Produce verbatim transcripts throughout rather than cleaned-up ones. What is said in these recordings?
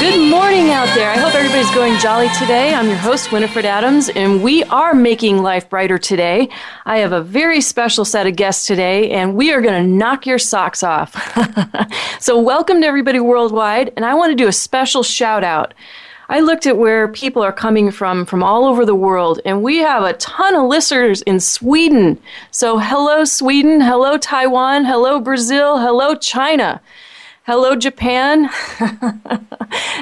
Good morning out there. I hope everybody's going jolly today. I'm your host, Winifred Adams, and we are making life brighter today. I have a very special set of guests today, and we are going to knock your socks off. So welcome to everybody worldwide, and I want to do a special shout out. I looked at where people are coming from, from all over the world, and we have a ton of listeners in Sweden. So hello, Sweden. Hello, Taiwan. Hello, Brazil. Hello, China. Hello, Japan.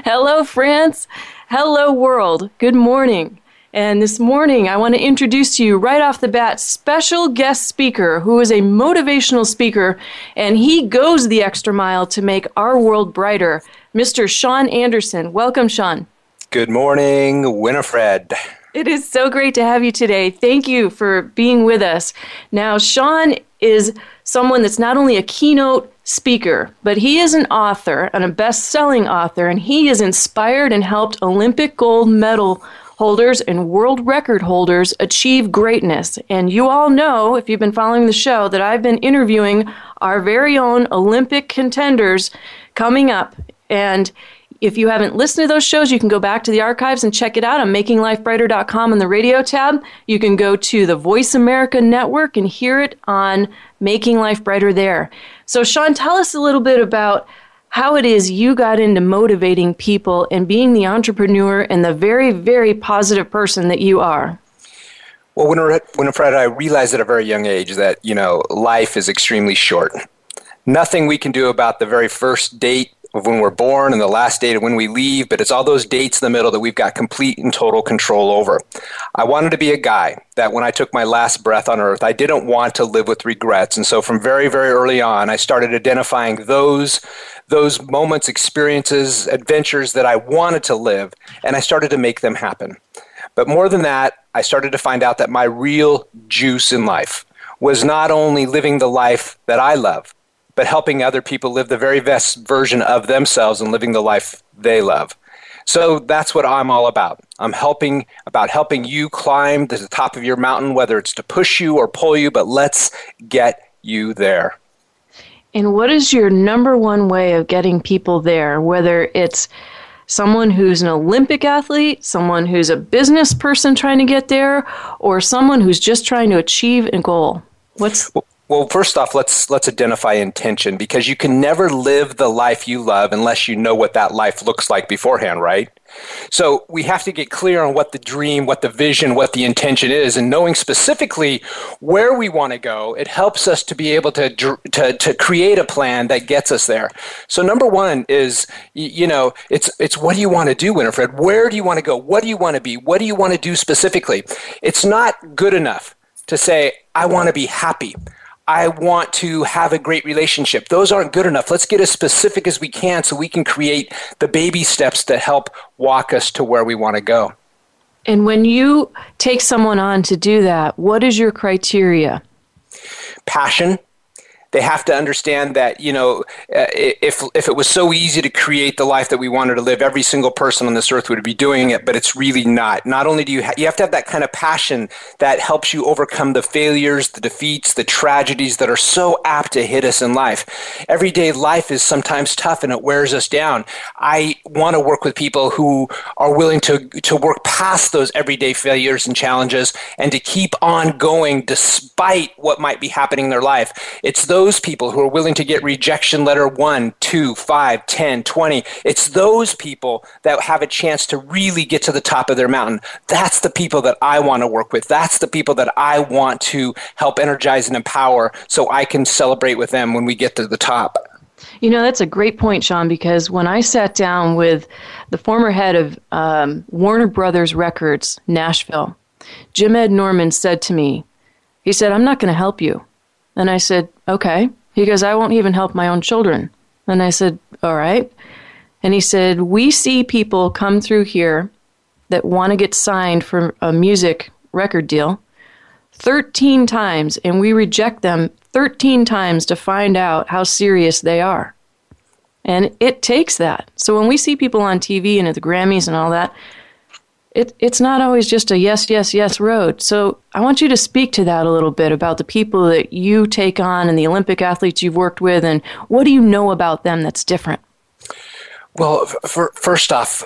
Hello, France. Hello, world. Good morning. And this morning, I want to introduce to you right off the bat, special guest speaker who is a motivational speaker, and he goes the extra mile to make our world brighter, Mister Sean Anderson. Welcome, Sean. Good morning, Winifred. It is so great to have you today. Thank you for being with us. Now, Sean is someone that's not only a keynote speaker, but he is an author and a best-selling author, and he has inspired and helped Olympic gold medal holders and world record holders achieve greatness. And you all know, if you've been following the show, that I've been interviewing our very own Olympic contenders coming up. And if you haven't listened to those shows, you can go back to the archives and check it out on making life brighter dot com in the radio tab. You can go to the Voice America Network and hear it on Making Life Brighter there. So, Sean, tell us a little bit about how it is you got into motivating people and being the entrepreneur and the very, very positive person that you are. Well, Winifred, I realized at a very young age that, you know, life is extremely short. Nothing we can do about the very first date of when we're born and the last date of when we leave, but it's all those dates in the middle that we've got complete and total control over. I wanted to be a guy that when I took my last breath on earth, I didn't want to live with regrets. And so from very, very early on, I started identifying those those moments, experiences, adventures that I wanted to live, and I started to make them happen. But more than that, I started to find out that my real juice in life was not only living the life that I love, but helping other people live the very best version of themselves and living the life they love. So that's what I'm all about. I'm helping about helping you climb to the top of your mountain, whether it's to push you or pull you, but let's get you there. And what is your number one way of getting people there, whether it's someone who's an Olympic athlete, someone who's a business person trying to get there, or someone who's just trying to achieve a goal? What's... Well, Well, first off, let's let's identify intention, because you can never live the life you love unless you know what that life looks like beforehand, right? So we have to get clear on what the dream, what the vision, what the intention is, and knowing specifically where we want to go, it helps us to be able to, to to create a plan that gets us there. So number one is, you know, it's it's what do you want to do, Winifred? Where do you want to go? What do you want to be? What do you want to do specifically? It's not good enough to say, I want to be happy. I want to have a great relationship. Those aren't good enough. Let's get as specific as we can so we can create the baby steps that help walk us to where we want to go. And when you take someone on to do that, what is your criteria? Passion. They have to understand that, you know, if if it was so easy to create the life that we wanted to live, every single person on this earth would be doing it, but it's really not. Not only do you ha- you have to have that kind of passion that helps you overcome the failures, the defeats, the tragedies that are so apt to hit us in life. Everyday life is sometimes tough and it wears us down. I want to work with people who are willing to to work past those everyday failures and challenges and to keep on going despite what might be happening in their life. It's those Those people who are willing to get rejection letter one, two, five, ten, twenty. It's those people that have a chance to really get to the top of their mountain. That's the people that I want to work with. That's the people that I want to help energize and empower so I can celebrate with them when we get to the top. You know, that's a great point, Sean, because when I sat down with the former head of um, Warner Brothers Records, Nashville, Jim Ed Norman said to me, he said, I'm not going to help you. And I said, okay. He goes, I won't even help my own children. And I said, all right. And he said, we see people come through here that want to get signed for a music record deal thirteen times, and we reject them thirteen times to find out how serious they are. And it takes that. So when we see people on T V and at the Grammys and all that, it it's not always just a yes, yes, yes road. So I want you to speak to that a little bit about the people that you take on and the Olympic athletes you've worked with, and what do you know about them that's different? Well, for, first off,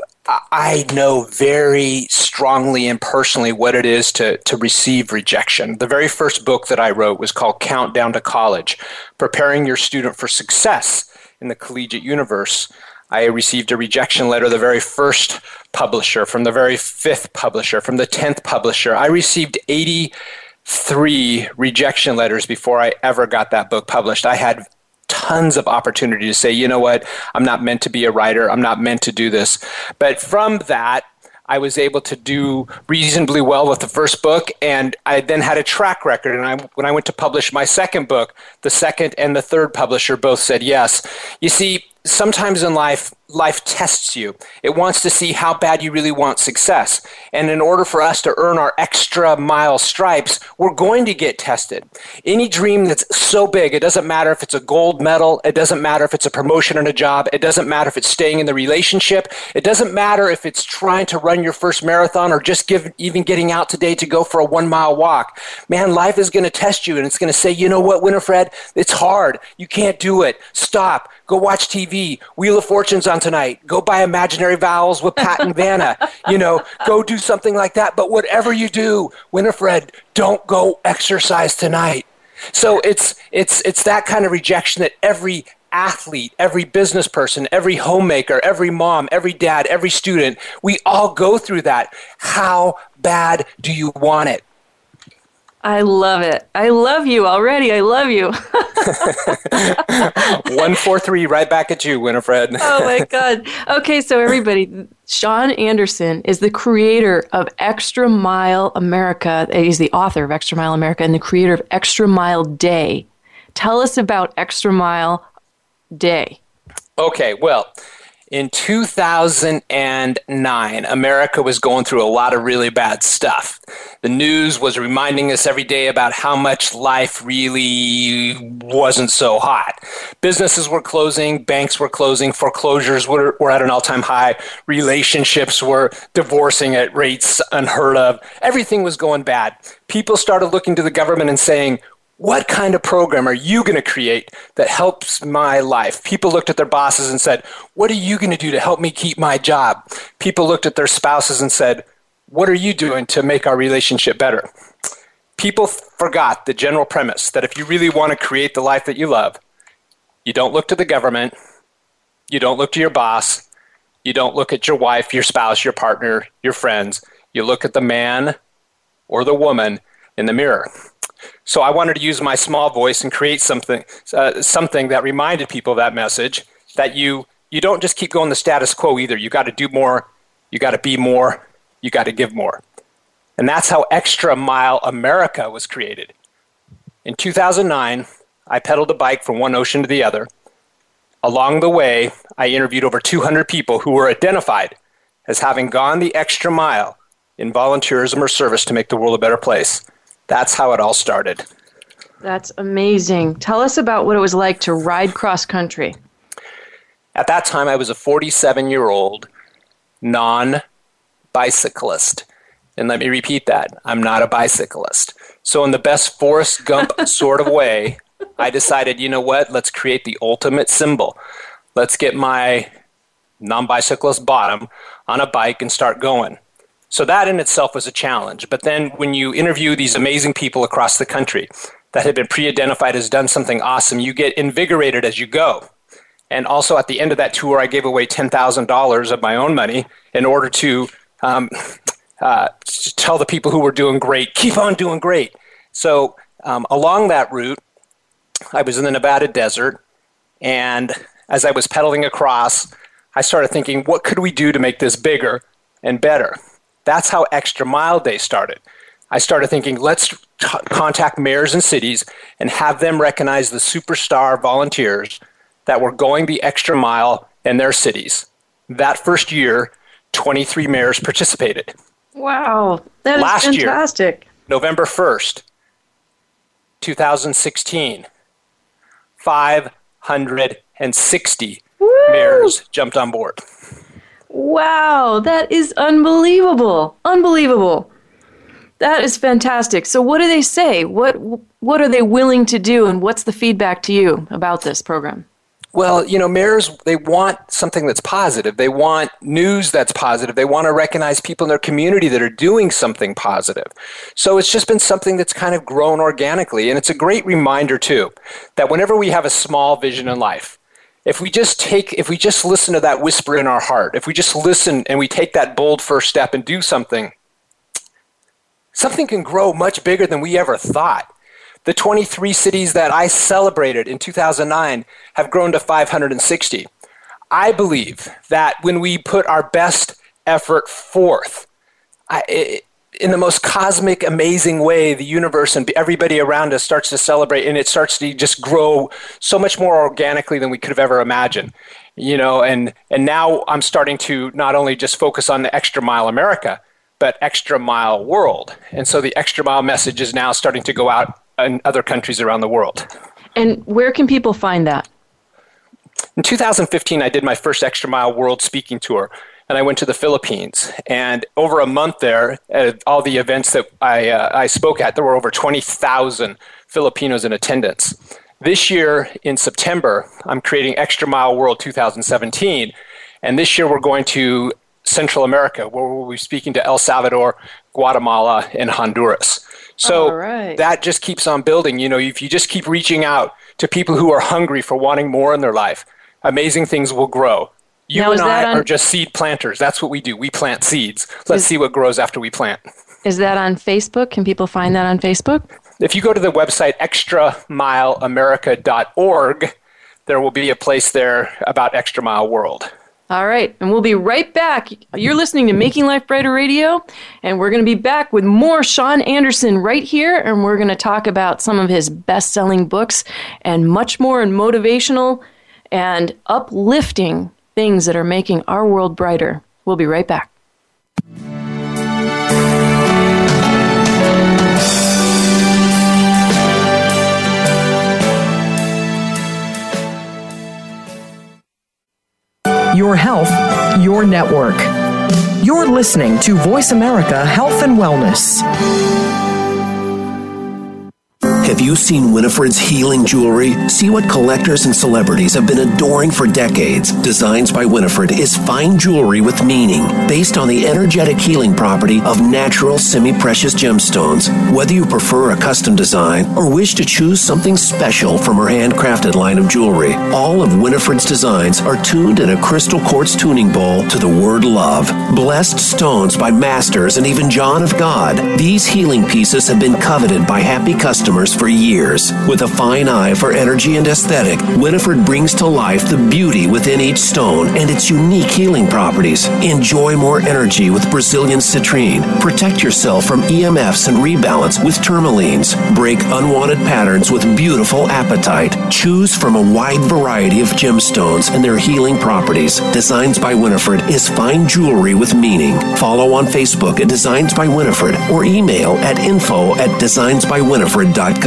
I know very strongly and personally what it is to, to receive rejection. The very first book that I wrote was called Countdown to College, Preparing Your Student for Success in the Collegiate Universe. I received a rejection letter, the very first publisher, from the very fifth publisher, from the tenth publisher. I received eighty-three rejection letters before I ever got that book published. I had tons of opportunity to say, you know what, I'm not meant to be a writer. I'm not meant to do this. But from that, I was able to do reasonably well with the first book, and I then had a track record. And I, when I went to publish my second book, the second and the third publisher both said yes. You see, sometimes in life, life tests you. It wants to see how bad you really want success. And in order for us to earn our extra mile stripes, we're going to get tested. Any dream that's so big, it doesn't matter if it's a gold medal, it doesn't matter if it's a promotion on a job, it doesn't matter if it's staying in the relationship, it doesn't matter if it's trying to run your first marathon or just give, even getting out today to go for a one-mile walk. Man, life is going to test you, and it's going to say, you know what, Winifred, it's hard. You can't do it. Stop. Go watch T V. Wheel of Fortune's on tonight. Go buy Imaginary Vowels with Pat and Vanna. You know, go do something like that. But whatever you do, Winifred, don't go exercise tonight. So it's it's it's that kind of rejection that every athlete, every business person, every homemaker, every mom, every dad, every student, we all go through that. How bad do you want it? I love it. I love you already. I love you. one four three, right back at you, Winifred. Oh, my God. Okay, so everybody, Sean Anderson is the creator of Extra Mile America. He's the author of Extra Mile America and the creator of Extra Mile Day. Tell us about Extra Mile Day. Okay, well, in two thousand nine, America was going through a lot of really bad stuff. The news was reminding us every day about how much life really wasn't so hot. Businesses were closing, banks were closing, foreclosures were, were at an all-time high, relationships were divorcing at rates unheard of. Everything was going bad. People started looking to the government and saying, what kind of program are you going to create that helps my life? People looked at their bosses and said, what are you going to do to help me keep my job? People looked at their spouses and said, what are you doing to make our relationship better? People forgot the general premise that if you really want to create the life that you love, you don't look to the government, you don't look to your boss, you don't look at your wife, your spouse, your partner, your friends. You look at the man or the woman in the mirror. So I wanted to use my small voice and create something uh, something that reminded people of that message, that you you don't just keep going the status quo either. You got to do more, you got to be more, you got to give more. And that's how Extra Mile America was created. In two thousand nine, I pedaled a bike from one ocean to the other. Along the way, I interviewed over two hundred people who were identified as having gone the extra mile in volunteerism or service to make the world a better place. That's how it all started. That's amazing. Tell us about what it was like to ride cross country. At that time, I was a forty-seven-year-old non-bicyclist. And let me repeat that. I'm not a bicyclist. So in the best Forrest Gump sort of way, I decided, you know what? Let's create the ultimate symbol. Let's get my non-bicyclist bottom on a bike and start going. So that in itself was a challenge. But then when you interview these amazing people across the country that had been pre-identified as done something awesome, you get invigorated as you go. And also at the end of that tour, I gave away ten thousand dollars of my own money in order to um, uh, tell the people who were doing great, keep on doing great. So um, along that route, I was in the Nevada desert. And as I was pedaling across, I started thinking, what could we do to make this bigger and better? That's how Extra Mile Day started. I started thinking, let's t- contact mayors and cities and have them recognize the superstar volunteers that were going the extra mile in their cities. That first year, twenty-three mayors participated. Wow, that Last is fantastic. Year, November first, two thousand sixteen, five hundred sixty Woo! Mayors jumped on board. Wow, that is unbelievable. Unbelievable. That is fantastic. So what do they say? What what are they willing to do, and what's the feedback to you about this program? Well, you know, mayors, they want something that's positive. They want news that's positive. They want to recognize people in their community that are doing something positive. So it's just been something that's kind of grown organically, and it's a great reminder, too, that whenever we have a small vision in life, if we just take, if we just listen to that whisper in our heart, if we just listen and we take that bold first step and do something, something can grow much bigger than we ever thought. The twenty-three cities that I celebrated in two thousand nine have grown to five hundred sixty. I believe that when we put our best effort forth, I, it, in the most cosmic, amazing way, the universe and everybody around us starts to celebrate, and it starts to just grow so much more organically than we could have ever imagined. You know, and, and now I'm starting to not only just focus on the Extra Mile America, but Extra Mile World. And so the Extra Mile message is now starting to go out in other countries around the world. And where can people find that? In two thousand fifteen, I did my first Extra Mile World speaking tour. And I went to the Philippines, and over a month there, at all the events that I uh, I spoke at, there were over twenty thousand Filipinos in attendance. This year, in September, I'm creating Extra Mile World two thousand seventeen, and this year we're going to Central America, where we'll be speaking to El Salvador, Guatemala, and Honduras. So right. That just keeps on building. You know, if you just keep reaching out to people who are hungry for wanting more in their life, amazing things will grow. You now, and I on, are just seed planters. That's what we do. We plant seeds. Let's is, see what grows after we plant. Is that on Facebook? Can people find that on Facebook? If you go to the website extra mile america dot org, there will be a place there about Extra Mile World. All right. And we'll be right back. You're listening to Making Life Brighter Radio, and we're going to be back with more Sean Anderson right here, and we're going to talk about some of his best-selling books and much more in motivational and uplifting things that are making our world brighter. We'll be right back. Your health, your network. You're listening to Voice America Health and Wellness. Have you seen Winifred's healing jewelry? See what collectors and celebrities have been adoring for decades. Designs by Winifred is fine jewelry with meaning, based on the energetic healing property of natural semi-precious gemstones. Whether you prefer a custom design or wish to choose something special from her handcrafted line of jewelry, all of Winifred's designs are tuned in a crystal quartz tuning bowl to the word love. Blessed stones by masters and even John of God, these healing pieces have been coveted by happy customers for years. With a fine eye for energy and aesthetic, Winifred brings to life the beauty within each stone and its unique healing properties. Enjoy more energy with Brazilian citrine. Protect yourself from E M Fs and rebalance with tourmalines. Break unwanted patterns with beautiful appetite. Choose from a wide variety of gemstones and their healing properties. Designs by Winifred is fine jewelry with meaning. Follow on Facebook at Designs by Winifred or email at info at designs by winifred dot com.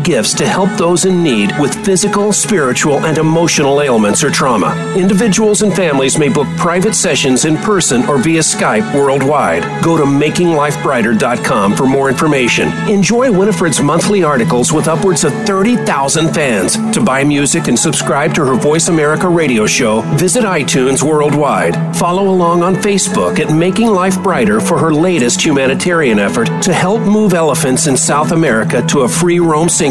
gifts to help those in need with physical, spiritual, and emotional ailments or trauma. Individuals and families may book private sessions in person or via Skype worldwide. Go to making life brighter dot com for more information. Enjoy Winifred's monthly articles with upwards of thirty thousand fans. To buy music and subscribe to her Voice America radio show, visit iTunes worldwide. Follow along on Facebook at Making Life Brighter for her latest humanitarian effort to help move elephants in South America to a free roam sanctuary.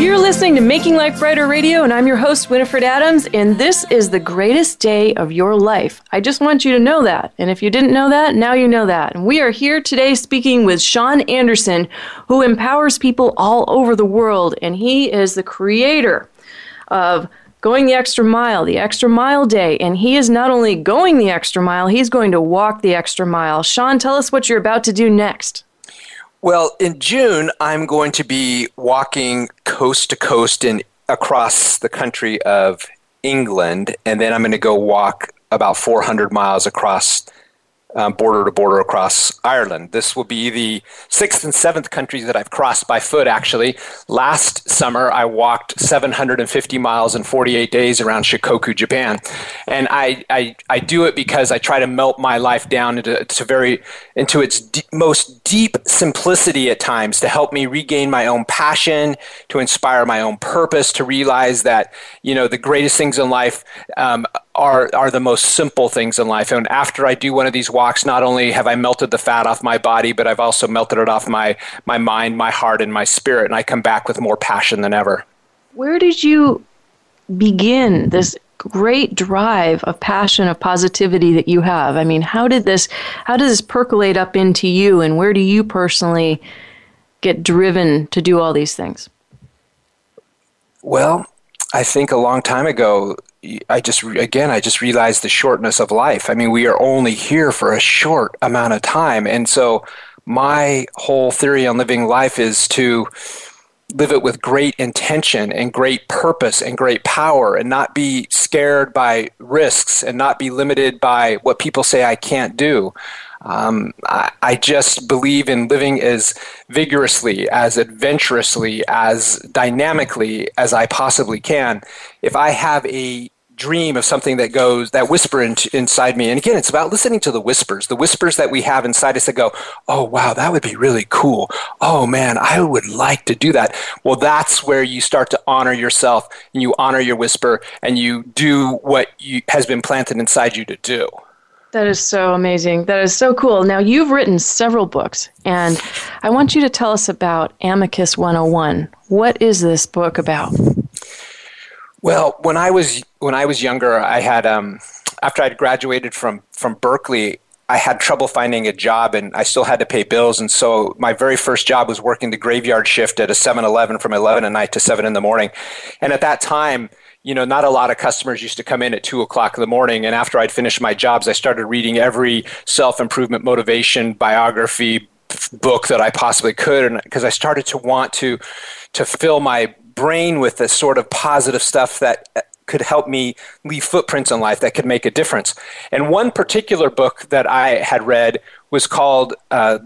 You're listening to Making Life Brighter Radio, and I'm your host, Winifred Adams, and this is the greatest day of your life. I just want you to know that, and if you didn't know that, now you know that. And we are here today speaking with Sean Anderson, who empowers people all over the world, and he is the creator of Going the Extra Mile, the Extra Mile Day, and he is not only going the extra mile, he's going to walk the extra mile. Sean, tell us what you're about to do next. Well, in June, I'm going to be walking coast to coast and across the country of England, and then I'm going to go walk about four hundred miles across, um, border to border across Ireland. This will be the sixth and seventh countries that I've crossed by foot, actually. Last summer, I walked seven hundred fifty miles in forty-eight days around Shikoku, Japan. And I, I, I do it because I try to melt my life down into, to very, into its d- most deep simplicity at times to help me regain my own passion, to inspire my own purpose, to realize that, you know, the greatest things in life um, are are the most simple things in life. And after I do one of these walks, not only have I melted the fat off my body, but I've also melted it off my my mind, my heart, and my spirit. And I come back with more passion than ever. Where did you begin this great drive of passion, of positivity that you have? I mean, how did this, how does this percolate up into you, and where do you personally get driven to do all these things? Well, I think a long time ago, I just, again, I just realized the shortness of life. I mean, we are only here for a short amount of time. And so my whole theory on living life is to live it with great intention and great purpose and great power, and not be scared by risks and not be limited by what people say I can't do. Um, I, I just believe in living as vigorously, as adventurously, as dynamically as I possibly can. If I have a dream of something that goes, that whisper in, inside me. And again, it's about listening to the whispers, the whispers that we have inside us that go, oh, wow, that would be really cool. Oh, man, I would like to do that. Well, that's where you start to honor yourself, and you honor your whisper, and you do what you, has been planted inside you to do. That is so amazing. That is so cool. Now, you've written several books, and I want you to tell us about Amicus one oh one. What is this book about? Well, when I was when I was younger, I had um, after I'd graduated from from Berkeley, I had trouble finding a job, and I still had to pay bills. And so my very first job was working the graveyard shift at a seven eleven from eleven at night to seven in the morning. And at that time, you know, not a lot of customers used to come in at two o'clock in the morning. And after I'd finished my jobs, I started reading every self-improvement, motivation, biography book that I possibly could, and because I started to want to to fill my brain with the sort of positive stuff that could help me leave footprints in life that could make a difference. And one particular book that I had read was called uh,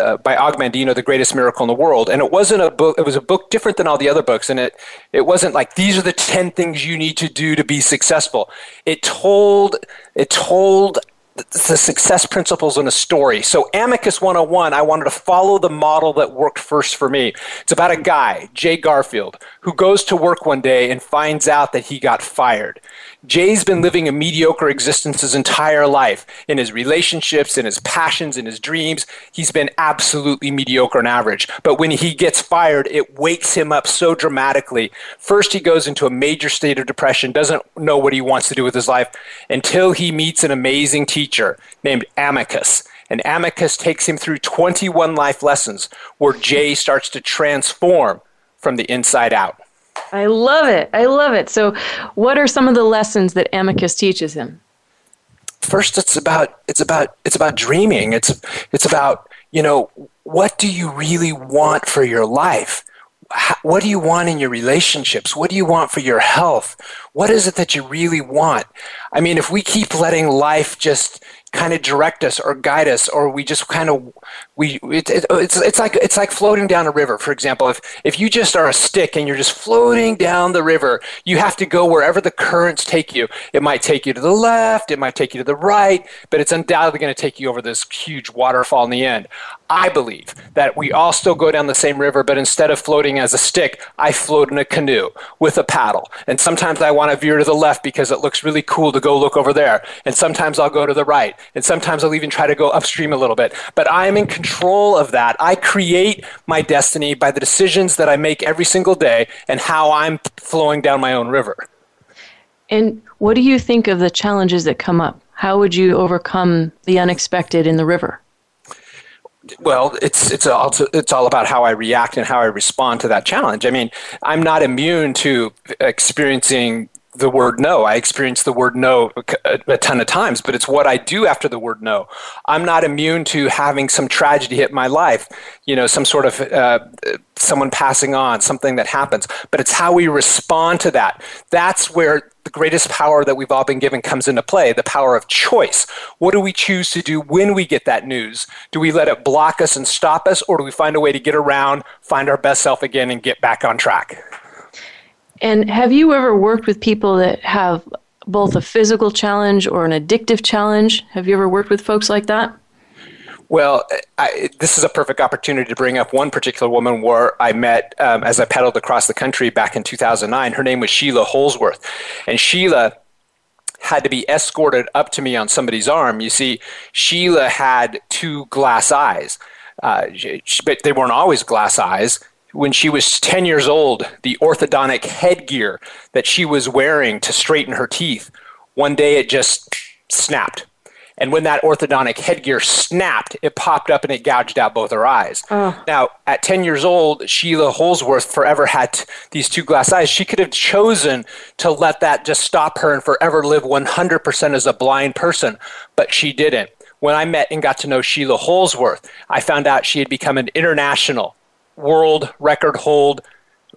uh, by Og Mandino, The Greatest Miracle in the World. And it wasn't a book; it was a book different than all the other books. And it it wasn't like these are the ten things you need to do to be successful. It told it told. the success principles in a story. So Amicus one oh one, I wanted to follow the model that worked first for me. It's about a guy, Jay Garfield, who goes to work one day and finds out that he got fired. Jay's been living a mediocre existence his entire life. In his relationships, in his passions, in his dreams, he's been absolutely mediocre and average. But when he gets fired, it wakes him up so dramatically. First, he goes into a major state of depression, doesn't know what he wants to do with his life, until he meets an amazing teacher named Amicus. And Amicus takes him through twenty-one life lessons where Jay starts to transform from the inside out. I love it. I love it. So what are some of the lessons that Amicus teaches him? First, it's about it's about it's about dreaming. It's it's about, you know, what do you really want for your life? what do you want in your relationships? What do you want for your health? What is it that you really want? I mean, if we keep letting life just kind of direct us or guide us, or we just kind of we it, it, it's it's like it's like floating down a river. For example, if if you just are a stick and you're just floating down the river, you have to go wherever the currents take you. It might take you to the left, it might take you to the right, but it's undoubtedly going to take you over this huge waterfall in the end. I believe that we all still go down the same river, but instead of floating as a stick, I float in a canoe with a paddle. And sometimes I want to veer to the left because it looks really cool to go look over there. And sometimes I'll go to the right. And sometimes I'll even try to go upstream a little bit. But I'm in control of that. I create my destiny by the decisions that I make every single day and how I'm flowing down my own river. And what do you think of the challenges that come up? How would you overcome the unexpected in the river? Well, it's it's all, it's all about how I react and how I respond to that challenge. I mean, I'm not immune to experiencing the word no. I experience the word no a, a ton of times, but it's what I do after the word no. I'm not immune to having some tragedy hit my life, you know, some sort of uh, someone passing on, something that happens. But it's how we respond to that. That's where the greatest power that we've all been given comes into play, the power of choice. What do we choose to do when we get that news? Do we let it block us and stop us, or do we find a way to get around, find our best self again, and get back on track? And have you ever worked with people that have both a physical challenge or an addictive challenge? Have you ever worked with folks like that? Well, I, this is a perfect opportunity to bring up one particular woman where I met um, as I pedaled across the country back in two thousand nine. Her name was Sheila Holdsworth. And Sheila had to be escorted up to me on somebody's arm. You see, Sheila had two glass eyes, uh, but they weren't always glass eyes. When she was ten years old, the orthodontic headgear that she was wearing to straighten her teeth, one day it just snapped. And when that orthodontic headgear snapped, it popped up and it gouged out both her eyes. Oh. Now, at ten years old, Sheila Holdsworth forever had t- these two glass eyes. She could have chosen to let that just stop her and forever live one hundred percent as a blind person, but she didn't. When I met and got to know Sheila Holdsworth, I found out she had become an international world record hold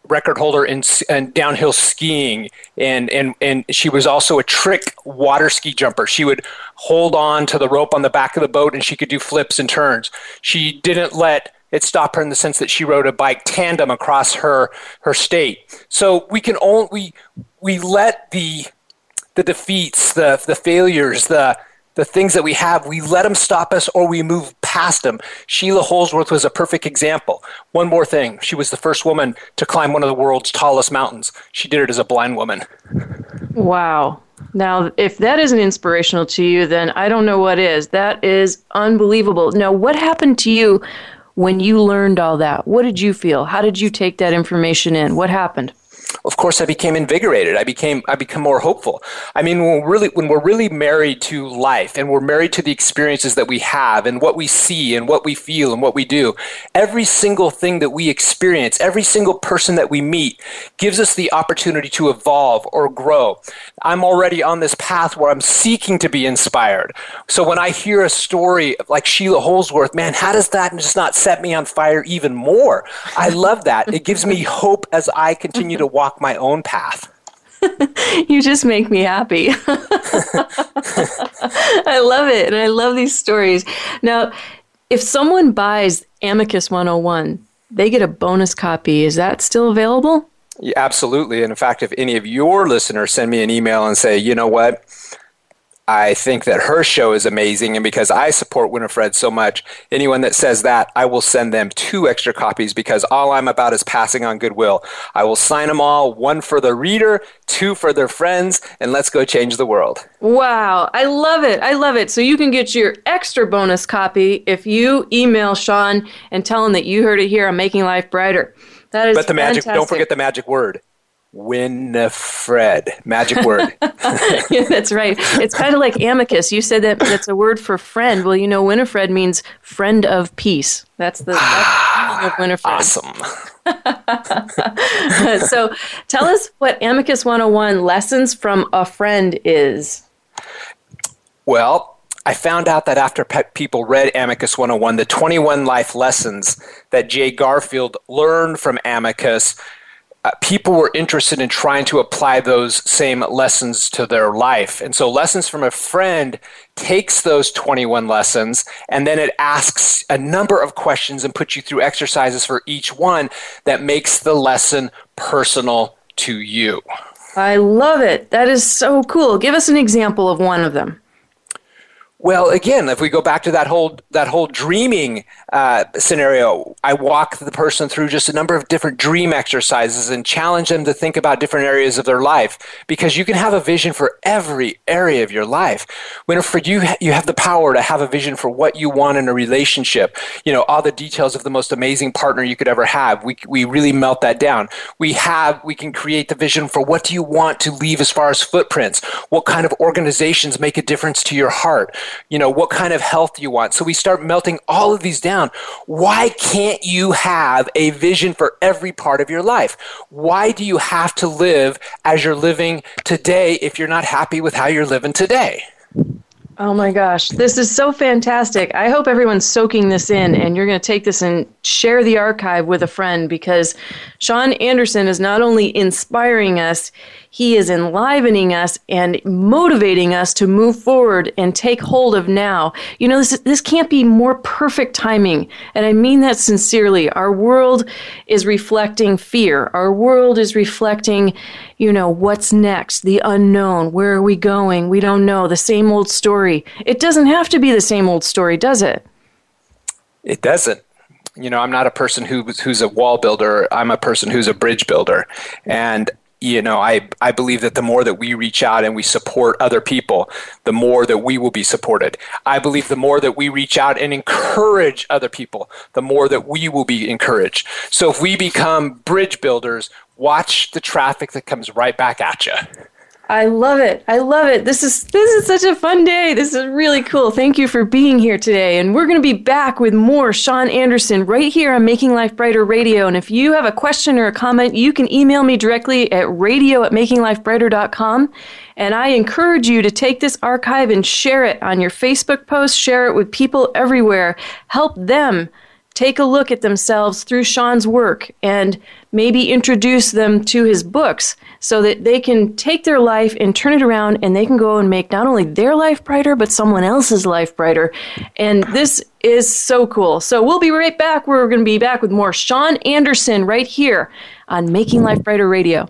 record holder in, in downhill skiing, and and and she was also a trick water ski jumper. She would hold on to the rope on the back of the boat, and she could do flips and turns. She didn't let it stop her in the sense that she rode a bike tandem across her her state. So we can only we we let the the defeats, the the failures, the the things that we have, we let them stop us or we move past them. Sheila Holdsworth was a perfect example. One more thing. She was the first woman to climb one of the world's tallest mountains. She did it as a blind woman. Wow. Now, if that isn't inspirational to you, then I don't know what is. That is unbelievable. Now, what happened to you when you learned all that? What did you feel? How did you take that information in? What happened? Of course, I became invigorated. I became I become more hopeful. I mean, when we're really when we're really married to life and we're married to the experiences that we have and what we see and what we feel and what we do, every single thing that we experience, every single person that we meet gives us the opportunity to evolve or grow. I'm already on this path where I'm seeking to be inspired. So when I hear a story like Sheila Holdsworth, man, how does that just not set me on fire even more? I love that. It gives me hope as I continue to walk my own path. You just make me happy. I love it, and I love these stories. Now, if someone buys Amicus one oh one, they get a bonus copy. Is that still available? Yeah, absolutely. And in fact, if any of your listeners send me an email and say, you know what, I think that her show is amazing, and because I support Winifred so much, anyone that says that, I will send them two extra copies because all I'm about is passing on goodwill. I will sign them all, one for the reader, two for their friends, and let's go change the world. Wow. I love it. I love it. So you can get your extra bonus copy if you email Sean and tell him that you heard it here on Making Life Brighter. That is but the fantastic. Magic, don't forget the magic word. Winifred. Magic word. Yeah, that's right. It's kind of like amicus. You said that that's a word for friend. Well, you know, Winifred means friend of peace. That's the that's of Winifred. Awesome. So tell us what Amicus one oh one Lessons from a Friend is. Well, I found out that after pe- people read Amicus one oh one, the twenty-one life lessons that Jay Garfield learned from Amicus, uh, people were interested in trying to apply those same lessons to their life. And so Lessons from a Friend takes those twenty-one lessons, and then it asks a number of questions and puts you through exercises for each one that makes the lesson personal to you. I love it. That is so cool. Give us an example of one of them. Well, again, if we go back to that whole that whole dreaming uh, scenario, I walk the person through just a number of different dream exercises and challenge them to think about different areas of their life, because you can have a vision for every area of your life. Winifred, you ha- you have the power to have a vision for what you want in a relationship. You know, all the details of the most amazing partner you could ever have. We we really melt that down. We have we can create the vision for what do you want to leave as far as footprints. What kind of organizations make a difference to your heart? You know, what kind of health you want. So we start melting all of these down. Why can't you have a vision for every part of your life? Why do you have to live as you're living today if you're not happy with how you're living today? Oh my gosh, this is so fantastic. I hope everyone's soaking this in, and you're going to take this and share the archive with a friend, because Sean Anderson is not only inspiring us, he is enlivening us and motivating us to move forward and take hold of now. You know, this this can't be more perfect timing, and I mean that sincerely. Our world is reflecting fear. Our world is reflecting, you know, what's next, the unknown, where are we going? We don't know, the same old story. It doesn't have to be the same old story, does it? It doesn't. You know, I'm not a person who, who's a wall builder. I'm a person who's a bridge builder. And, you know, I, I believe that the more that we reach out and we support other people, the more that we will be supported. I believe the more that we reach out and encourage other people, the more that we will be encouraged. So if we become bridge builders, watch the traffic that comes right back at you. I love it. I love it. This is this is such a fun day. This is really cool. Thank you for being here today. And we're going to be back with more Sean Anderson right here on Making Life Brighter Radio. And if you have a question or a comment, you can email me directly at radio at making life brighter dot com. And I encourage you to take this archive and share it on your Facebook posts. Share it with people everywhere. Help them take a look at themselves through Sean's work, and maybe introduce them to his books so that they can take their life and turn it around, and they can go and make not only their life brighter, but someone else's life brighter. And this is so cool. So we'll be right back. We're going to be back with more Sean Anderson right here on Making Life Brighter Radio.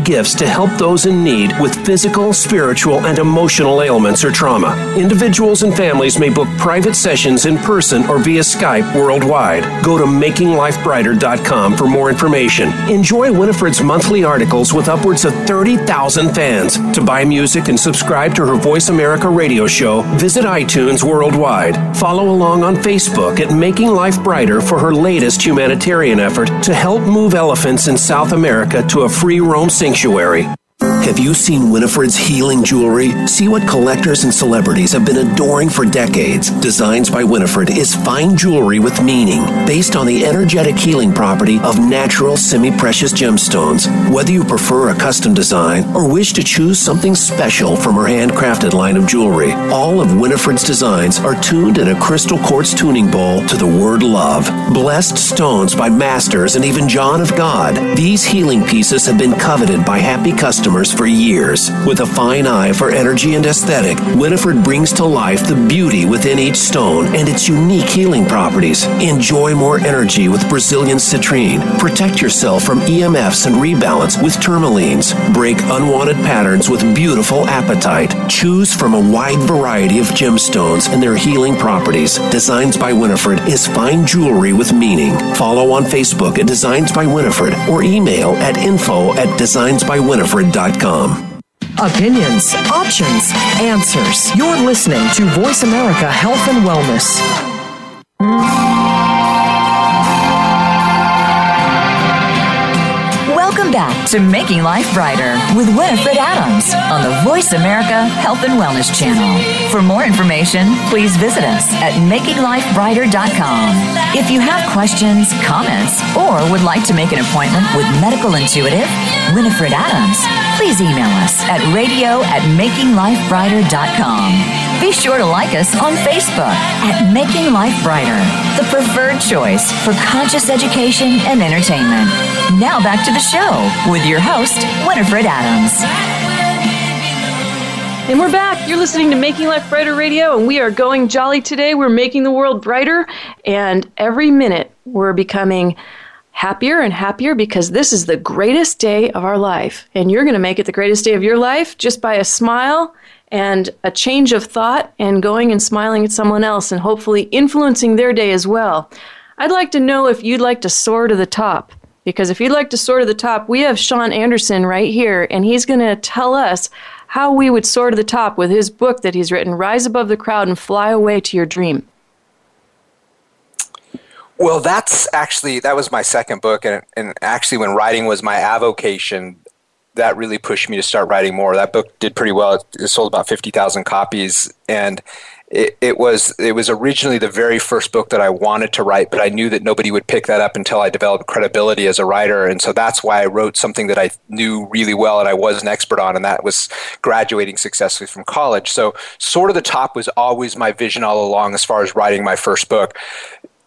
gifts to help those in need with physical, spiritual, and emotional ailments or trauma. Individuals and families may book private sessions in person or via Skype worldwide. Go to making life brighter dot com for more information. Enjoy Winifred's monthly articles with upwards of thirty thousand fans. To buy music and subscribe to her Voice America radio show, visit iTunes worldwide. Follow along on Facebook at Making Life Brighter for her latest humanitarian effort to help move elephants in South America to a free roam sanctuary. Have you seen Winifred's healing jewelry? See what collectors and celebrities have been adoring for decades. Designs by Winifred is fine jewelry with meaning, based on the energetic healing property of natural semi-precious gemstones. Whether you prefer a custom design or wish to choose something special from her handcrafted line of jewelry, all of Winifred's designs are tuned in a crystal quartz tuning bowl to the word love. Blessed stones by masters and even John of God, these healing pieces have been coveted by happy customers stars for years. With a fine eye for energy and aesthetic, Winifred brings to life the beauty within each stone and its unique healing properties. Enjoy more energy with Brazilian citrine. Protect yourself from E M Fs and rebalance with tourmalines. Break unwanted patterns with beautiful appetite. Choose from a wide variety of gemstones and their healing properties. Designs by Winifred is fine jewelry with meaning. Follow on Facebook at Designs by Winifred or email at info at designs by winifred dot com. Opinions, options, answers. You're listening to Voice America Health and Wellness. Back to Making Life Brighter with Winifred Adams on the Voice America Health and Wellness Channel. For more information, please visit us at making life brighter dot com. If you have questions, comments, or would like to make an appointment with medical intuitive Winifred Adams, please email us at radio at making life brighter dot com. Be sure to like us on Facebook at Making Life Brighter, the preferred choice for conscious education and entertainment. Now back to the show with your host, Winifred Adams. And we're back. You're listening to Making Life Brighter Radio, and we are going jolly today. We're making the world brighter, and every minute we're becoming happier and happier because this is the greatest day of our life. And you're going to make it the greatest day of your life just by a smile and a change of thought and going and smiling at someone else and hopefully influencing their day as well. I'd like to know if you'd like to soar to the top, because if you'd like to soar to the top, we have Sean Anderson right here, and he's going to tell us how we would soar to the top with his book that he's written, Rise Above the Crowd and Fly Away to Your Dream. Well, that's actually, that was my second book, and, and actually when writing was my avocation, that really pushed me to start writing more. That book did pretty well. It, it sold about fifty thousand copies, and it, it was it was originally the very first book that I wanted to write, but I knew that nobody would pick that up until I developed credibility as a writer, and so that's why I wrote something that I knew really well and I was an expert on, and that was graduating successfully from college. So Soar to the Top was always my vision all along as far as writing my first book.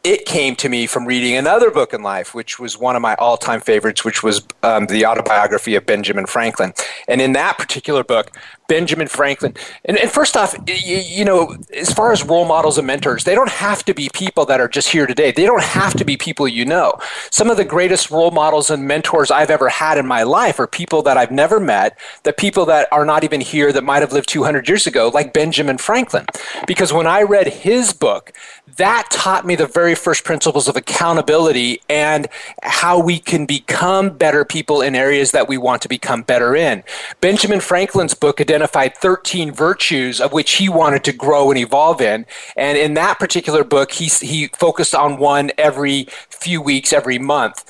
It came to me from reading another book in life, which was one of my all-time favorites, which was um, the autobiography of Benjamin Franklin. And in that particular book, Benjamin Franklin, and, and first off, you, you know, as far as role models and mentors, they don't have to be people that are just here today. They don't have to be people you know. Some of the greatest role models and mentors I've ever had in my life are people that I've never met, the people that are not even here that might have lived two hundred years ago, like Benjamin Franklin. Because when I read his book, that taught me the very first principles of accountability and how we can become better people in areas that we want to become better in. Benjamin Franklin's book identified thirteen virtues of which he wanted to grow and evolve in. And in that particular book, he, he focused on one every few weeks, every month.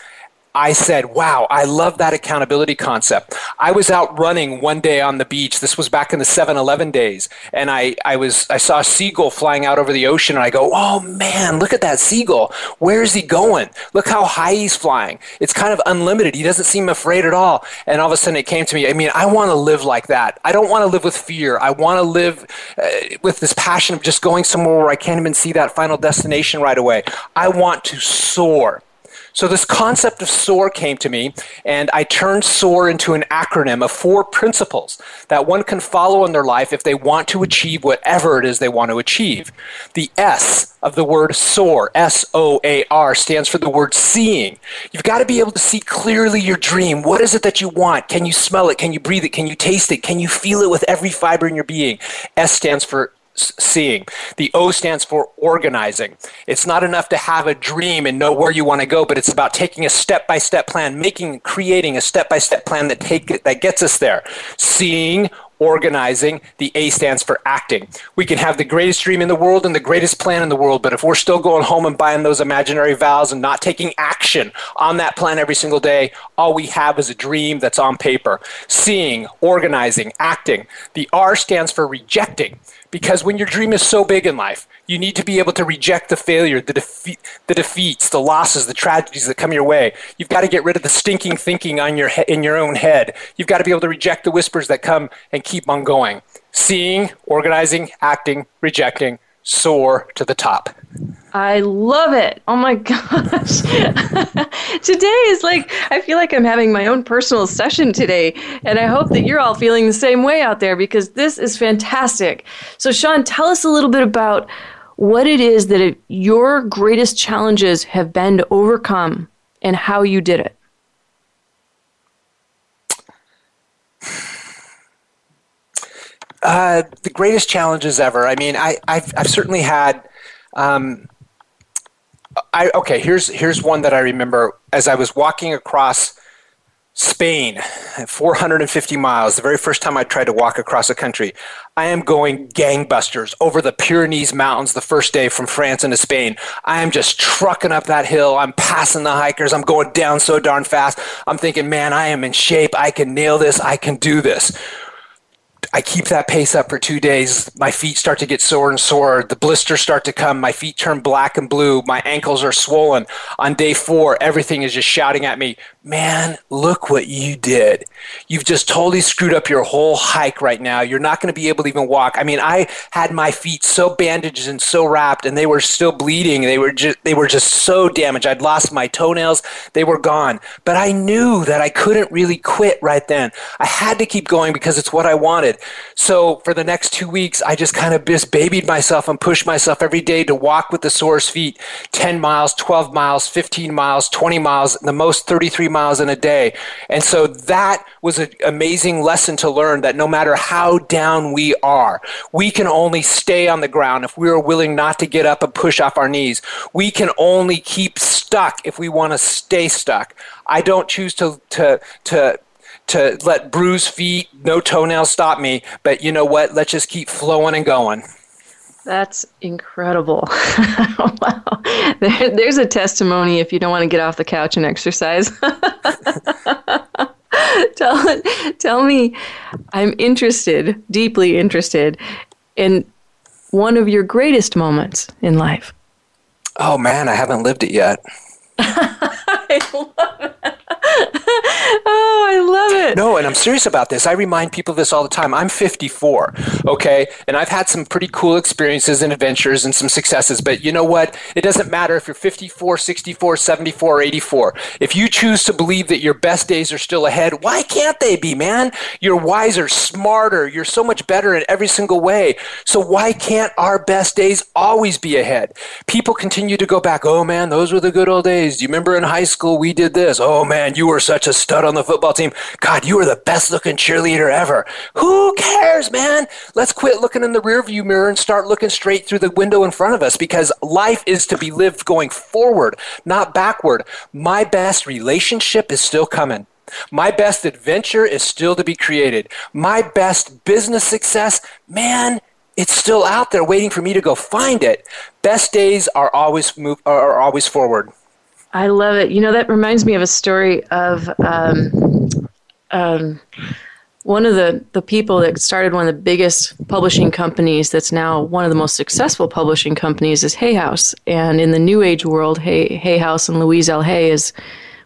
I said, wow, I love that accountability concept. I was out running one day on the beach. This was back in the seven eleven days. And I, I was I saw a seagull flying out over the ocean. And I go, oh, man, look at that seagull. Where is he going? Look how high he's flying. It's kind of unlimited. He doesn't seem afraid at all. And all of a sudden it came to me, I mean, I want to live like that. I don't want to live with fear. I want to live uh, with this passion of just going somewhere where I can't even see that final destination right away. I want to soar. So this concept of SOAR came to me, and I turned SOAR into an acronym of four principles that one can follow in their life if they want to achieve whatever it is they want to achieve. The S of the word SOAR, S O A R, stands for the word seeing. You've got to be able to see clearly your dream. What is it that you want? Can you smell it? Can you breathe it? Can you taste it? Can you feel it with every fiber in your being? S stands for seeing. The O stands for organizing. It's not enough to have a dream and know where you want to go, but it's about taking a step-by-step plan, making, creating a step-by-step plan that take it, that gets us there. Seeing, organizing. The A stands for acting. We can have the greatest dream in the world and the greatest plan in the world, but if we're still going home and buying those imaginary vows and not taking action on that plan every single day, all we have is a dream that's on paper. Seeing, organizing, acting. The R stands for rejecting. Because when your dream is so big in life, you need to be able to reject the failure, the, defe- the defeats, the losses, the tragedies that come your way. You've got to get rid of the stinking thinking on your he- in your own head. You've got to be able to reject the whispers that come and keep on going. Seeing, organizing, acting, rejecting. soar to the top. I love it. Oh, my gosh. Today is like, I feel like I'm having my own personal session today, and I hope that you're all feeling the same way out there, because this is fantastic. So, Sean, tell us a little bit about what it is that it, your greatest challenges have been to overcome and how you did it. Uh, the greatest challenges ever. I mean, I, I've, I've certainly had... Um, I, okay, here's here's one that I remember as I was walking across Spain, four hundred fifty miles, the very first time I tried to walk across a country. I am going gangbusters over the Pyrenees Mountains the first day from France into Spain. I am just trucking up that hill. I'm passing the hikers. I'm going down so darn fast. I'm thinking, man, I am in shape. I can nail this. I can do this. I keep that pace up for two days. My feet start to get sore and sore. The blisters start to come. My feet turn black and blue. My ankles are swollen. On day four, everything is just shouting at me, man, look what you did. You've just totally screwed up your whole hike right now. You're not going to be able to even walk. I mean, I had my feet so bandaged and so wrapped, and they were still bleeding. They were just, they were just so damaged. I'd lost my toenails. They were gone. But I knew that I couldn't really quit right then. I had to keep going because it's what I wanted. So for the next two weeks, I just kind of just babied myself and pushed myself every day to walk with the sore feet, ten miles, twelve miles, fifteen miles, twenty miles, the most thirty-three miles in a day. And so that was an amazing lesson to learn, that no matter how down we are, we can only stay on the ground if we are willing not to get up and push off our knees. We can only keep stuck if we want to stay stuck. I don't choose to to to to let bruised feet, no toenails stop me, but you know what? Let's just keep flowing and going. That's incredible. Wow. There, there's a testimony if you don't want to get off the couch and exercise. tell, tell me, I'm interested, deeply interested, in one of your greatest moments in life. Oh, man, I haven't lived it yet. I love it. Oh, I love it. No, and I'm serious about this. I remind people of this all the time. I'm fifty-four, okay? And I've had some pretty cool experiences and adventures and some successes, but you know what? It doesn't matter if you're fifty-four, sixty-four, seventy-four, or eighty-four. If you choose to believe that your best days are still ahead, why can't they be, man? You're wiser, smarter. You're so much better in every single way. So why can't our best days always be ahead? People continue to go back, oh, man, those were the good old days. Do you remember in high school we did this? Oh, man, you You were such a stud on the football team. God, you were the best looking cheerleader ever. Who cares, man? Let's quit looking in the rearview mirror and start looking straight through the window in front of us, because life is to be lived going forward, not backward. My best relationship is still coming. My best adventure is still to be created. My best business success, man, it's still out there waiting for me to go find it. Best days are always move, are always forward. I love it. You know, that reminds me of a story of um, um, one of the, the people that started one of the biggest publishing companies that's now one of the most successful publishing companies is Hay House. And in the New Age world, Hay, Hay House and Louise L. Hay is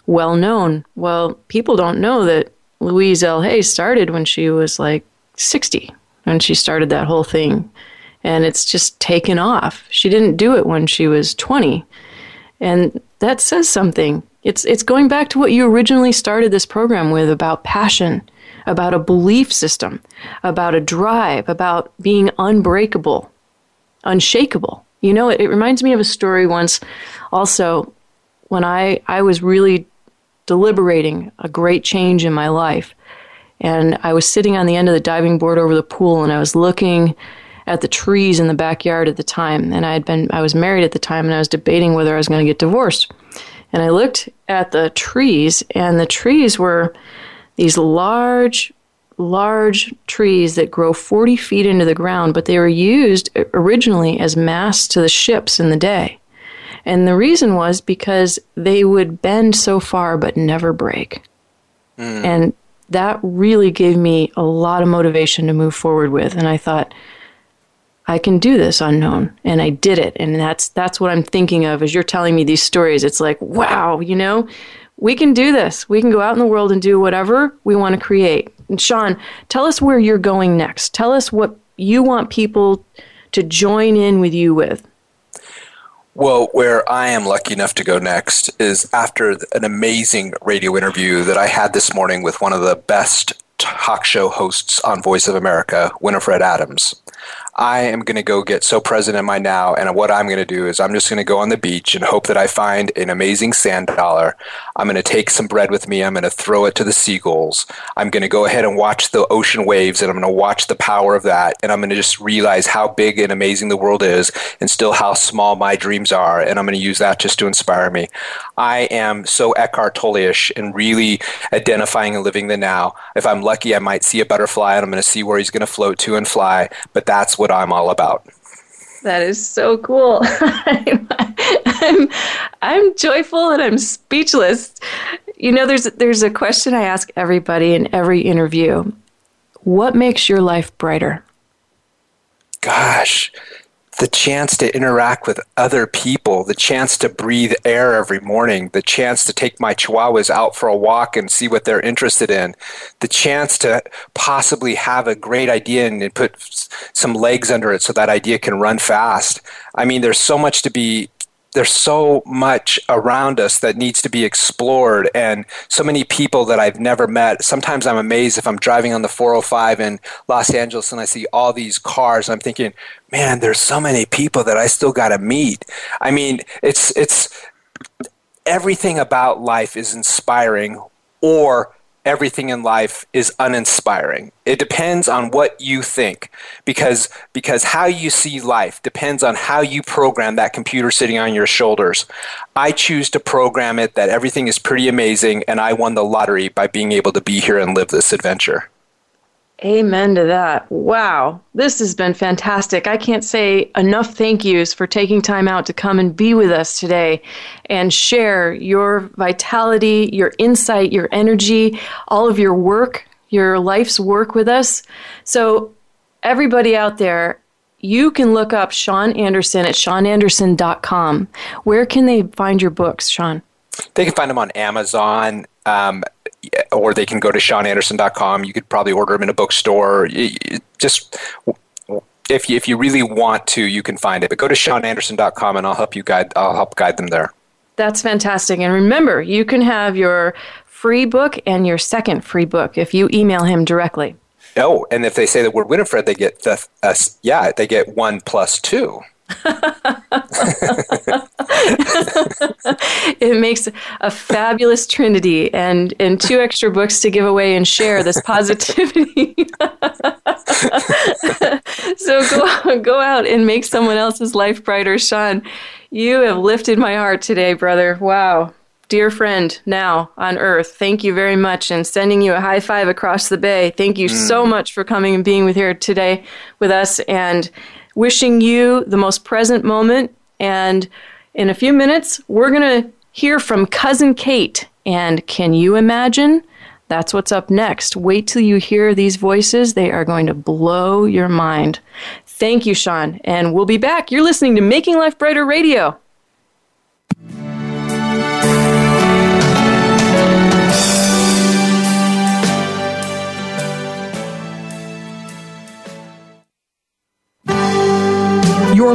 well known. Well, people don't know that Louise L. Hay started when she was like sixty, when she started that whole thing. And it's just taken off. She didn't do it when she was twenty. And that says something. It's it's going back to what you originally started this program with, about passion, about a belief system, about a drive, about being unbreakable, unshakable. You know, it, it reminds me of a story once also when I, I was really deliberating a great change in my life. And I was sitting on the end of the diving board over the pool, and I was looking at the trees in the backyard at the time. And I had been, I was married at the time, and I was debating whether I was going to get divorced. And I looked at the trees, and the trees were these large, large trees that grow forty feet into the ground, but they were used originally as masts to the ships in the day. And the reason was because they would bend so far but never break. Mm. And that really gave me a lot of motivation to move forward with. And I thought, I can do this unknown, and I did it. And that's that's what I'm thinking of as you're telling me these stories. It's like, wow, you know, we can do this. We can go out in the world and do whatever we want to create. And Sean, tell us where you're going next. Tell us what you want people to join in with you with? Well, where I am lucky enough to go next is after an amazing radio interview that I had this morning with one of the best talk show hosts on Voice of America, Winifred Adams. I am going to go get so present in my now, and what I'm going to do is I'm just going to go on the beach and hope that I find an amazing sand dollar. I'm going to take some bread with me. I'm going to throw it to the seagulls. I'm going to go ahead and watch the ocean waves, and I'm going to watch the power of that, and I'm going to just realize how big and amazing the world is and still how small my dreams are, and I'm going to use that just to inspire me. I am so Eckhart Tolle-ish in really identifying and living the now. If I'm lucky, I might see a butterfly, and I'm going to see where he's going to float to and fly, but that's what I'm all about. That is so cool. I'm, I'm, I'm joyful and I'm speechless. You know, there's there's a question I ask everybody in every interview. What makes your life brighter? Gosh, the chance to interact with other people, the chance to breathe air every morning, the chance to take my chihuahuas out for a walk and see what they're interested in, the chance to possibly have a great idea and put some legs under it so that idea can run fast. I mean, there's so much to be, there's so much around us that needs to be explored, and so many people that I've never met. Sometimes I'm amazed if I'm driving on the four oh five in Los Angeles and I see all these cars and I'm thinking, man, there's so many people that I still got to meet. I mean, it's it's everything about life is inspiring, or everything in life is uninspiring. It depends on what you think, because because how you see life depends on how you program that computer sitting on your shoulders. I choose to program it that everything is pretty amazing, and I won the lottery by being able to be here and live this adventure. Amen to that. Wow. This has been fantastic. I can't say enough thank yous for taking time out to come and be with us today and share your vitality, your insight, your energy, all of your work, your life's work with us. So everybody out there, you can look up Sean Anderson at sean anderson dot com. Where can they find your books, Sean? They can find them on Amazon, um, or they can go to sean anderson dot com. You could probably order them in a bookstore. Just if you, if you really want to, you can find it. But go to sean anderson dot com, and I'll help you guide. I'll help guide them there. That's fantastic. And remember, you can have your free book and your second free book if you email him directly. Oh, and if they say the word Winifred, they get the uh, yeah, they get one plus two. It makes a fabulous trinity, and and two extra books to give away and share this positivity. So go go out and make someone else's life brighter. Sean, you have lifted my heart today, brother. Wow. Dear friend, now on earth, thank you very much, and sending you a high five across the bay. Thank you mm. so much for coming and being with here today with us, and wishing you the most present moment. And in a few minutes, we're going to hear from Cousin Kate. And Can You Imagine? That's what's up next. Wait till you hear these voices. They are going to blow your mind. Thank you, Sean. And we'll be back. You're listening to Making Life Brighter Radio. Your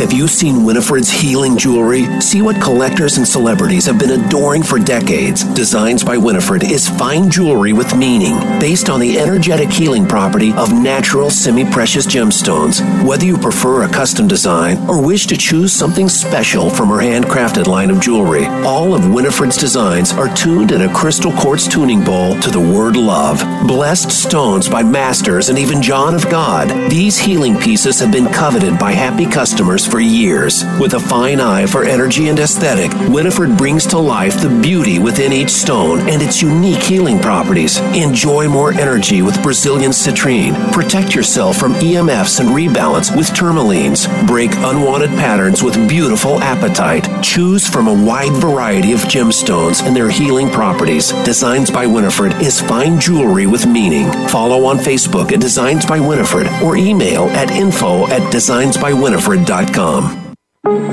Have you seen Winifred's healing jewelry? See what collectors and celebrities have been adoring for decades. Designs by Winifred is fine jewelry with meaning, based on the energetic healing property of natural semi-precious gemstones. Whether you prefer a custom design or wish to choose something special from her handcrafted line of jewelry, all of Winifred's designs are tuned in a crystal quartz tuning bowl to the word love. Blessed stones by masters and even John of God, these healing pieces have been coveted by happy customers for years. With a fine eye for energy and aesthetic, Winifred brings to life the beauty within each stone and its unique healing properties. Enjoy more energy with Brazilian citrine. Protect yourself from E M Fs and rebalance with tourmalines. Break unwanted patterns with beautiful apatite. Choose from a wide variety of gemstones and their healing properties. Designs by Winifred is fine jewelry with meaning. Follow on Facebook at Designs by Winifred or email at info at designs by winifred dot com.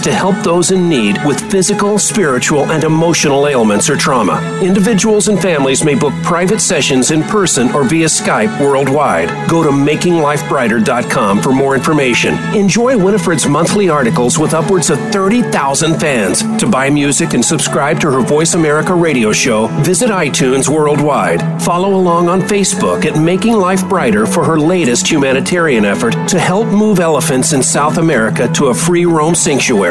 to help those in need with physical, spiritual, and emotional ailments or trauma. Individuals and families may book private sessions in person or via Skype worldwide. Go to making life brighter dot com for more information. Enjoy Winifred's monthly articles with upwards of thirty thousand fans. To buy music and subscribe to her Voice America radio show, visit iTunes worldwide. Follow along on Facebook at Making Life Brighter for her latest humanitarian effort to help move elephants in South America to a free roam sanctuary.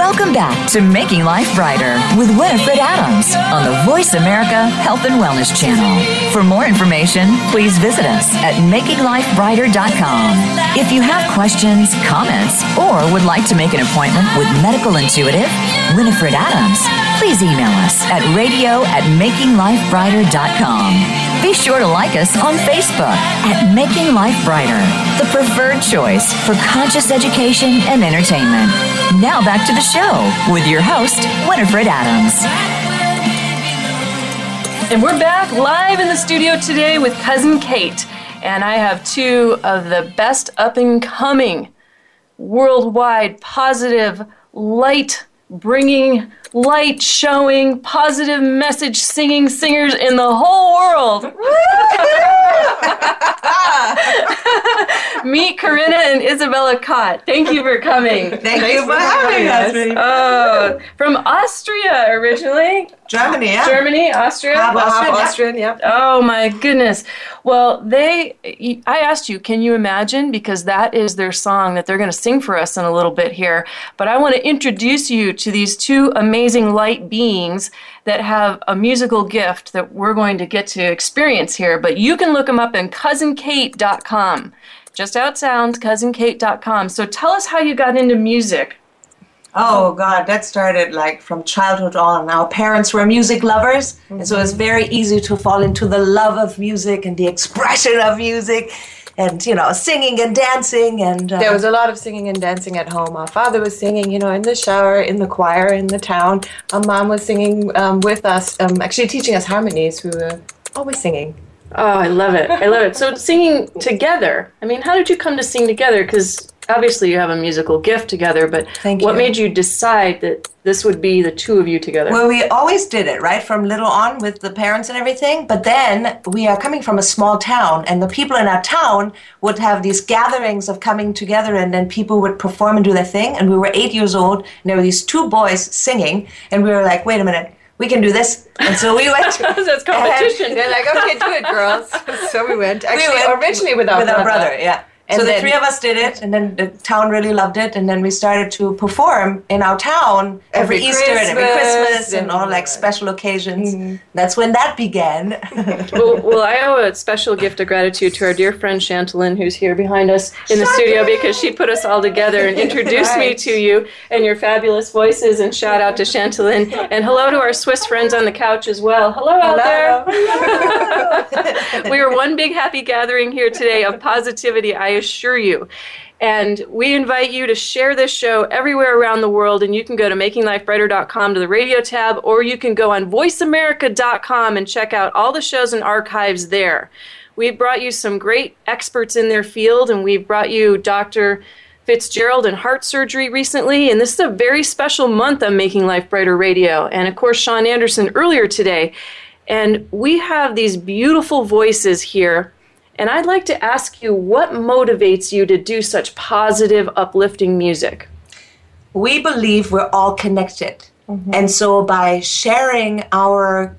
Welcome back to Making Life Brighter with Winifred Adams on the Voice America Health and Wellness Channel. For more information, please visit us at making life brighter dot com. If you have questions, comments, or would like to make an appointment with medical intuitive Winifred Adams, please email us at radio at making life brighter dot com. Be sure to like us on Facebook at Making Life Brighter, the preferred choice for conscious education and entertainment. Now back to the show with your host, Winifred Adams. And we're back live in the studio today with Cousin Kate. And I have two of the best up-and-coming, worldwide, positive, light bringing light, showing, positive message, singing singers in the whole world. Meet Corinna and Isabella Cott. Thank you for coming. Thank Thanks you for having us. us. Oh, from Austria originally. Germany, yeah. Germany, Austria. Austria, Austria, Austrian, yep. Oh, my goodness. Well, they, I asked you, Can You Imagine? Because that is their song that they're going to sing for us in a little bit here. But I want to introduce you to these two amazing light beings that have a musical gift that we're going to get to experience here. But you can look them up in cousin kate dot com. Just outsounds, cousin kate dot com. So tell us how you got into music. Oh, God, that started like from childhood on. Our parents were music lovers, mm-hmm. and so it's very easy to fall into the love of music and the expression of music and, you know, singing and dancing. And uh, there was a lot of singing and dancing at home. Our father was singing, you know, in the shower, in the choir, in the town. Our mom was singing um, with us, um, actually teaching us harmonies. We were always singing. Oh, I love it. I love it. So singing together, I mean, how did you come to sing together? Because obviously, you have a musical gift together, but what made you decide that this would be the two of you together? Well, we always did it, right, from little on with the parents and everything. But then we are coming from a small town, and the people in our town would have these gatherings of coming together, and then people would perform and do their thing. And we were eight years old, and there were these two boys singing, and we were like, wait a minute. We can do this. And so we went. That's competition. They're like, okay, do it, girls. So we went. Actually, we went originally with our with brother. With our brother, yeah. And so then, the three of us did it, and then the town really loved it, and then we started to perform in our town every, every Easter Christmas, and every Christmas and, and all like special occasions. Mm-hmm. That's when that began. well, well, I owe a special gift of gratitude to our dear friend Chantalyn, who's here behind us in the Chantalyn! Studio, because she put us all together and introduced right. me to you and your fabulous voices, and shout out to Chantalyn. And hello to our Swiss friends on the couch as well. Hello, hello. out there. Hello. We are one big happy gathering here today of positivity, I assure you. And we invite you to share this show everywhere around the world, and you can go to making life brighter dot com to the radio tab, or you can go on voice america dot com and check out all the shows and archives there. We've brought you some great experts in their field, and we've brought you Doctor Fitzgerald and heart surgery recently, and this is a very special month on Making Life Brighter Radio, and of course Sean Anderson earlier today. And we have these beautiful voices here. And I'd like to ask you, what motivates you to do such positive, uplifting music? We believe we're all connected. Mm-hmm. And so by sharing our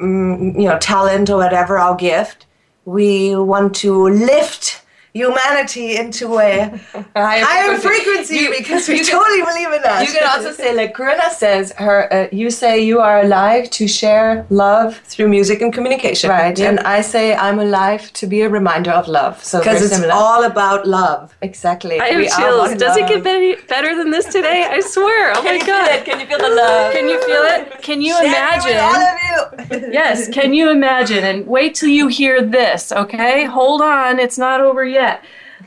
mm, you know, talent or whatever, our gift, we want to lift humanity into a higher, higher frequency, you, because we totally can, believe in that. You can also say, like Corinna says, her, uh, you say you are alive to share love through music and communication. Right. Yeah. And I say I'm alive to be a reminder of love. So because it's similar. All about love. Exactly. I have we chills. Does love. It get better, better than this today? I swear. Oh my God. Can you feel the love? Can you feel it? Can you share imagine? It with all of you. Yes. Can you imagine? And wait till you hear this, okay? Hold on. It's not over yet.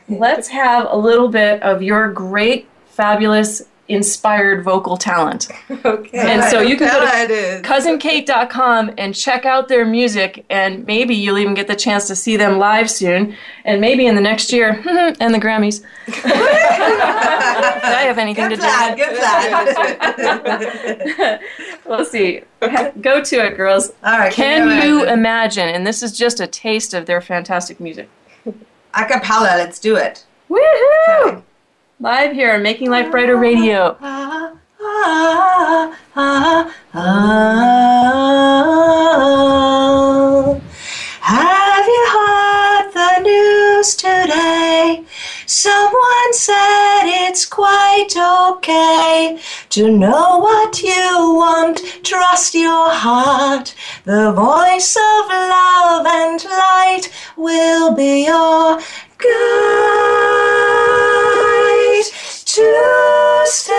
Let's have a little bit of your great, fabulous, inspired vocal talent. Okay. And so you can go to cousin kate dot com and check out their music, and maybe you'll even get the chance to see them live soon, and maybe in the next year, and the Grammys. Did I have anything good to plan, do? Good plan. We'll see. Go to it, girls. All right. Can, can you imagine? imagine? And this is just a taste of their fantastic music. Acapella, let's do it. Woohoo! Okay. Live here on Making Life Brighter Radio. Ah, ah, ah, ah, ah. Have you heard the news today? Someone said it's quite okay to know what you want, trust your heart. The voice of love and light will be your guide to stay.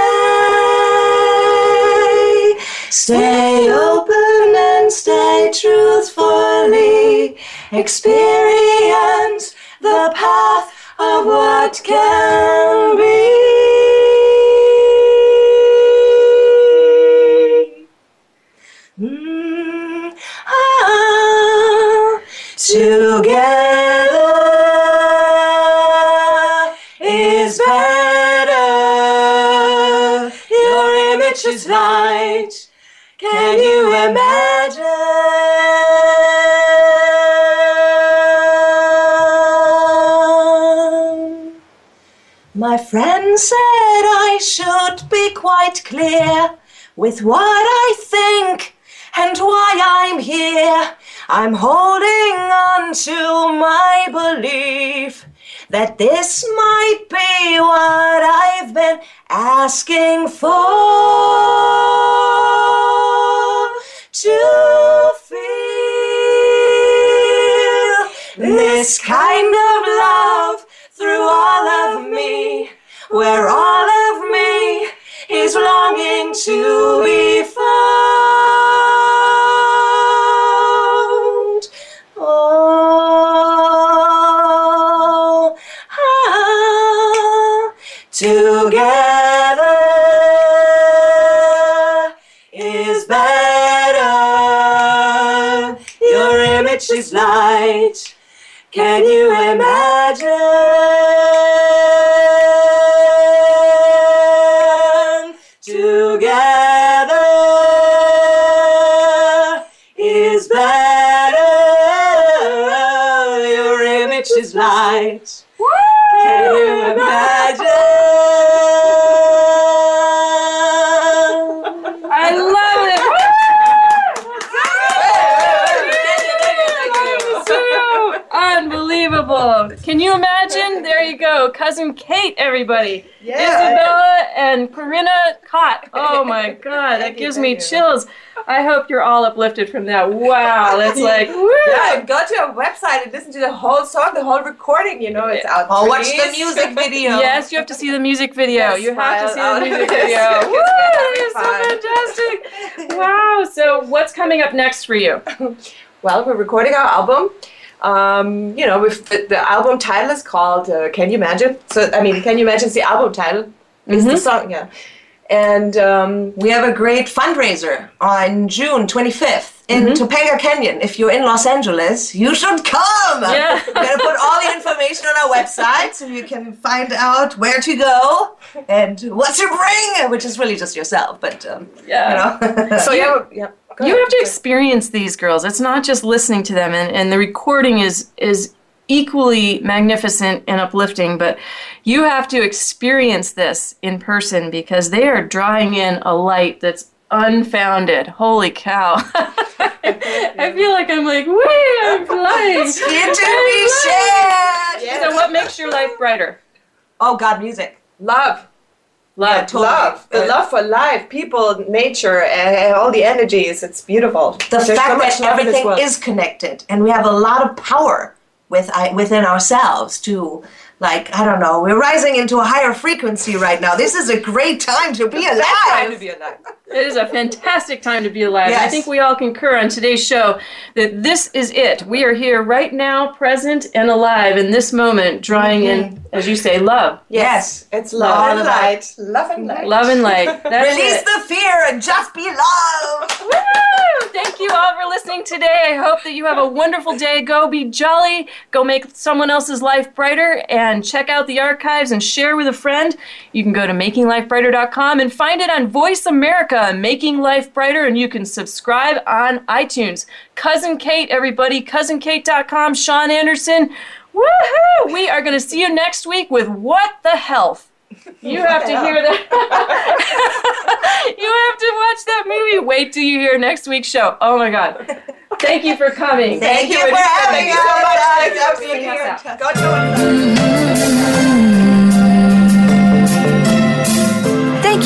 Stay open and stay truthfully. Experience the path of what can be. Mm, ah, together is better. Your image is light. Can you imagine? My friend said I should be quite clear with what I think and why I'm here. I'm holding on to my belief that this might be what I've been asking for. To feel this kind of love through all of me, where all of me is longing to be found. Oh, ah, together is better. Your image is light. Can you imagine? Together is better. Your image is light. Woo! Can you imagine? I love it. Can you imagine? There you go. Cousin Kate, everybody. Yeah, Isabella and Corinna Cott. Oh, my God. That gives me chills. I hope you're all uplifted from that. Wow. That's like, woo. Yeah, go to our website and listen to the whole song, the whole recording. You know, it's out. I'll watch the music video. Yes, you have to see the music video. Yes, you have to see the music video. Woo! It's so fantastic. Wow. So what's coming up next for you? Well, we're recording our album. Um, you know, with the, the album title is called uh, Can You Imagine? So, I mean, Can You Imagine is the album title. It's mm-hmm. the song, yeah. And um, we have a great fundraiser on June twenty-fifth in mm-hmm. Topanga Canyon. If you're in Los Angeles, you should come. Yeah. We're going to put all the information on our website so you can find out where to go and what to bring, which is really just yourself. But, um, yeah. you know. So, yeah. yeah. You have to experience these girls. It's not just listening to them, and, and the recording is is equally magnificent and uplifting, but you have to experience this in person because they are drawing in a light that's unfounded. Holy cow. I feel like I'm like, woo, I'm flying. You do be shit. So what makes your life brighter? Oh, God, music. Love. Love. Yeah, totally. Love. The love for life, people, nature, and all the energies. It's beautiful. The There's fact so that everything is connected, and we have a lot of power with within ourselves to, like, I don't know, we're rising into a higher frequency right now. This is a great time to be alive. It's time to be alive. It is a fantastic time to be alive. Yes. I think we all concur on today's show that this is it. We are here right now, present and alive in this moment, drawing mm-hmm. in, as you say, love. Yes, yes. It's love, love and light. light. Love and light. Love and light. That's Release it. the fear and just be love. Woo! Thank you all for listening today. I hope that you have a wonderful day. Go be jolly. Go make someone else's life brighter. And check out the archives and share with a friend. You can go to making life brighter dot com and find it on Voice America. Making Life Brighter, and you can subscribe on iTunes. Cousin Kate, everybody, cousin kate dot com, Sean Anderson. Woohoo! We are going to see you next week with What the Health. You what have to hell? hear that. You have to watch that movie. Wait till you hear next week's show. Oh my God. Thank you for coming. Thank, Thank you, you for having us. Thank you so much. Thank you for having God knows. Thank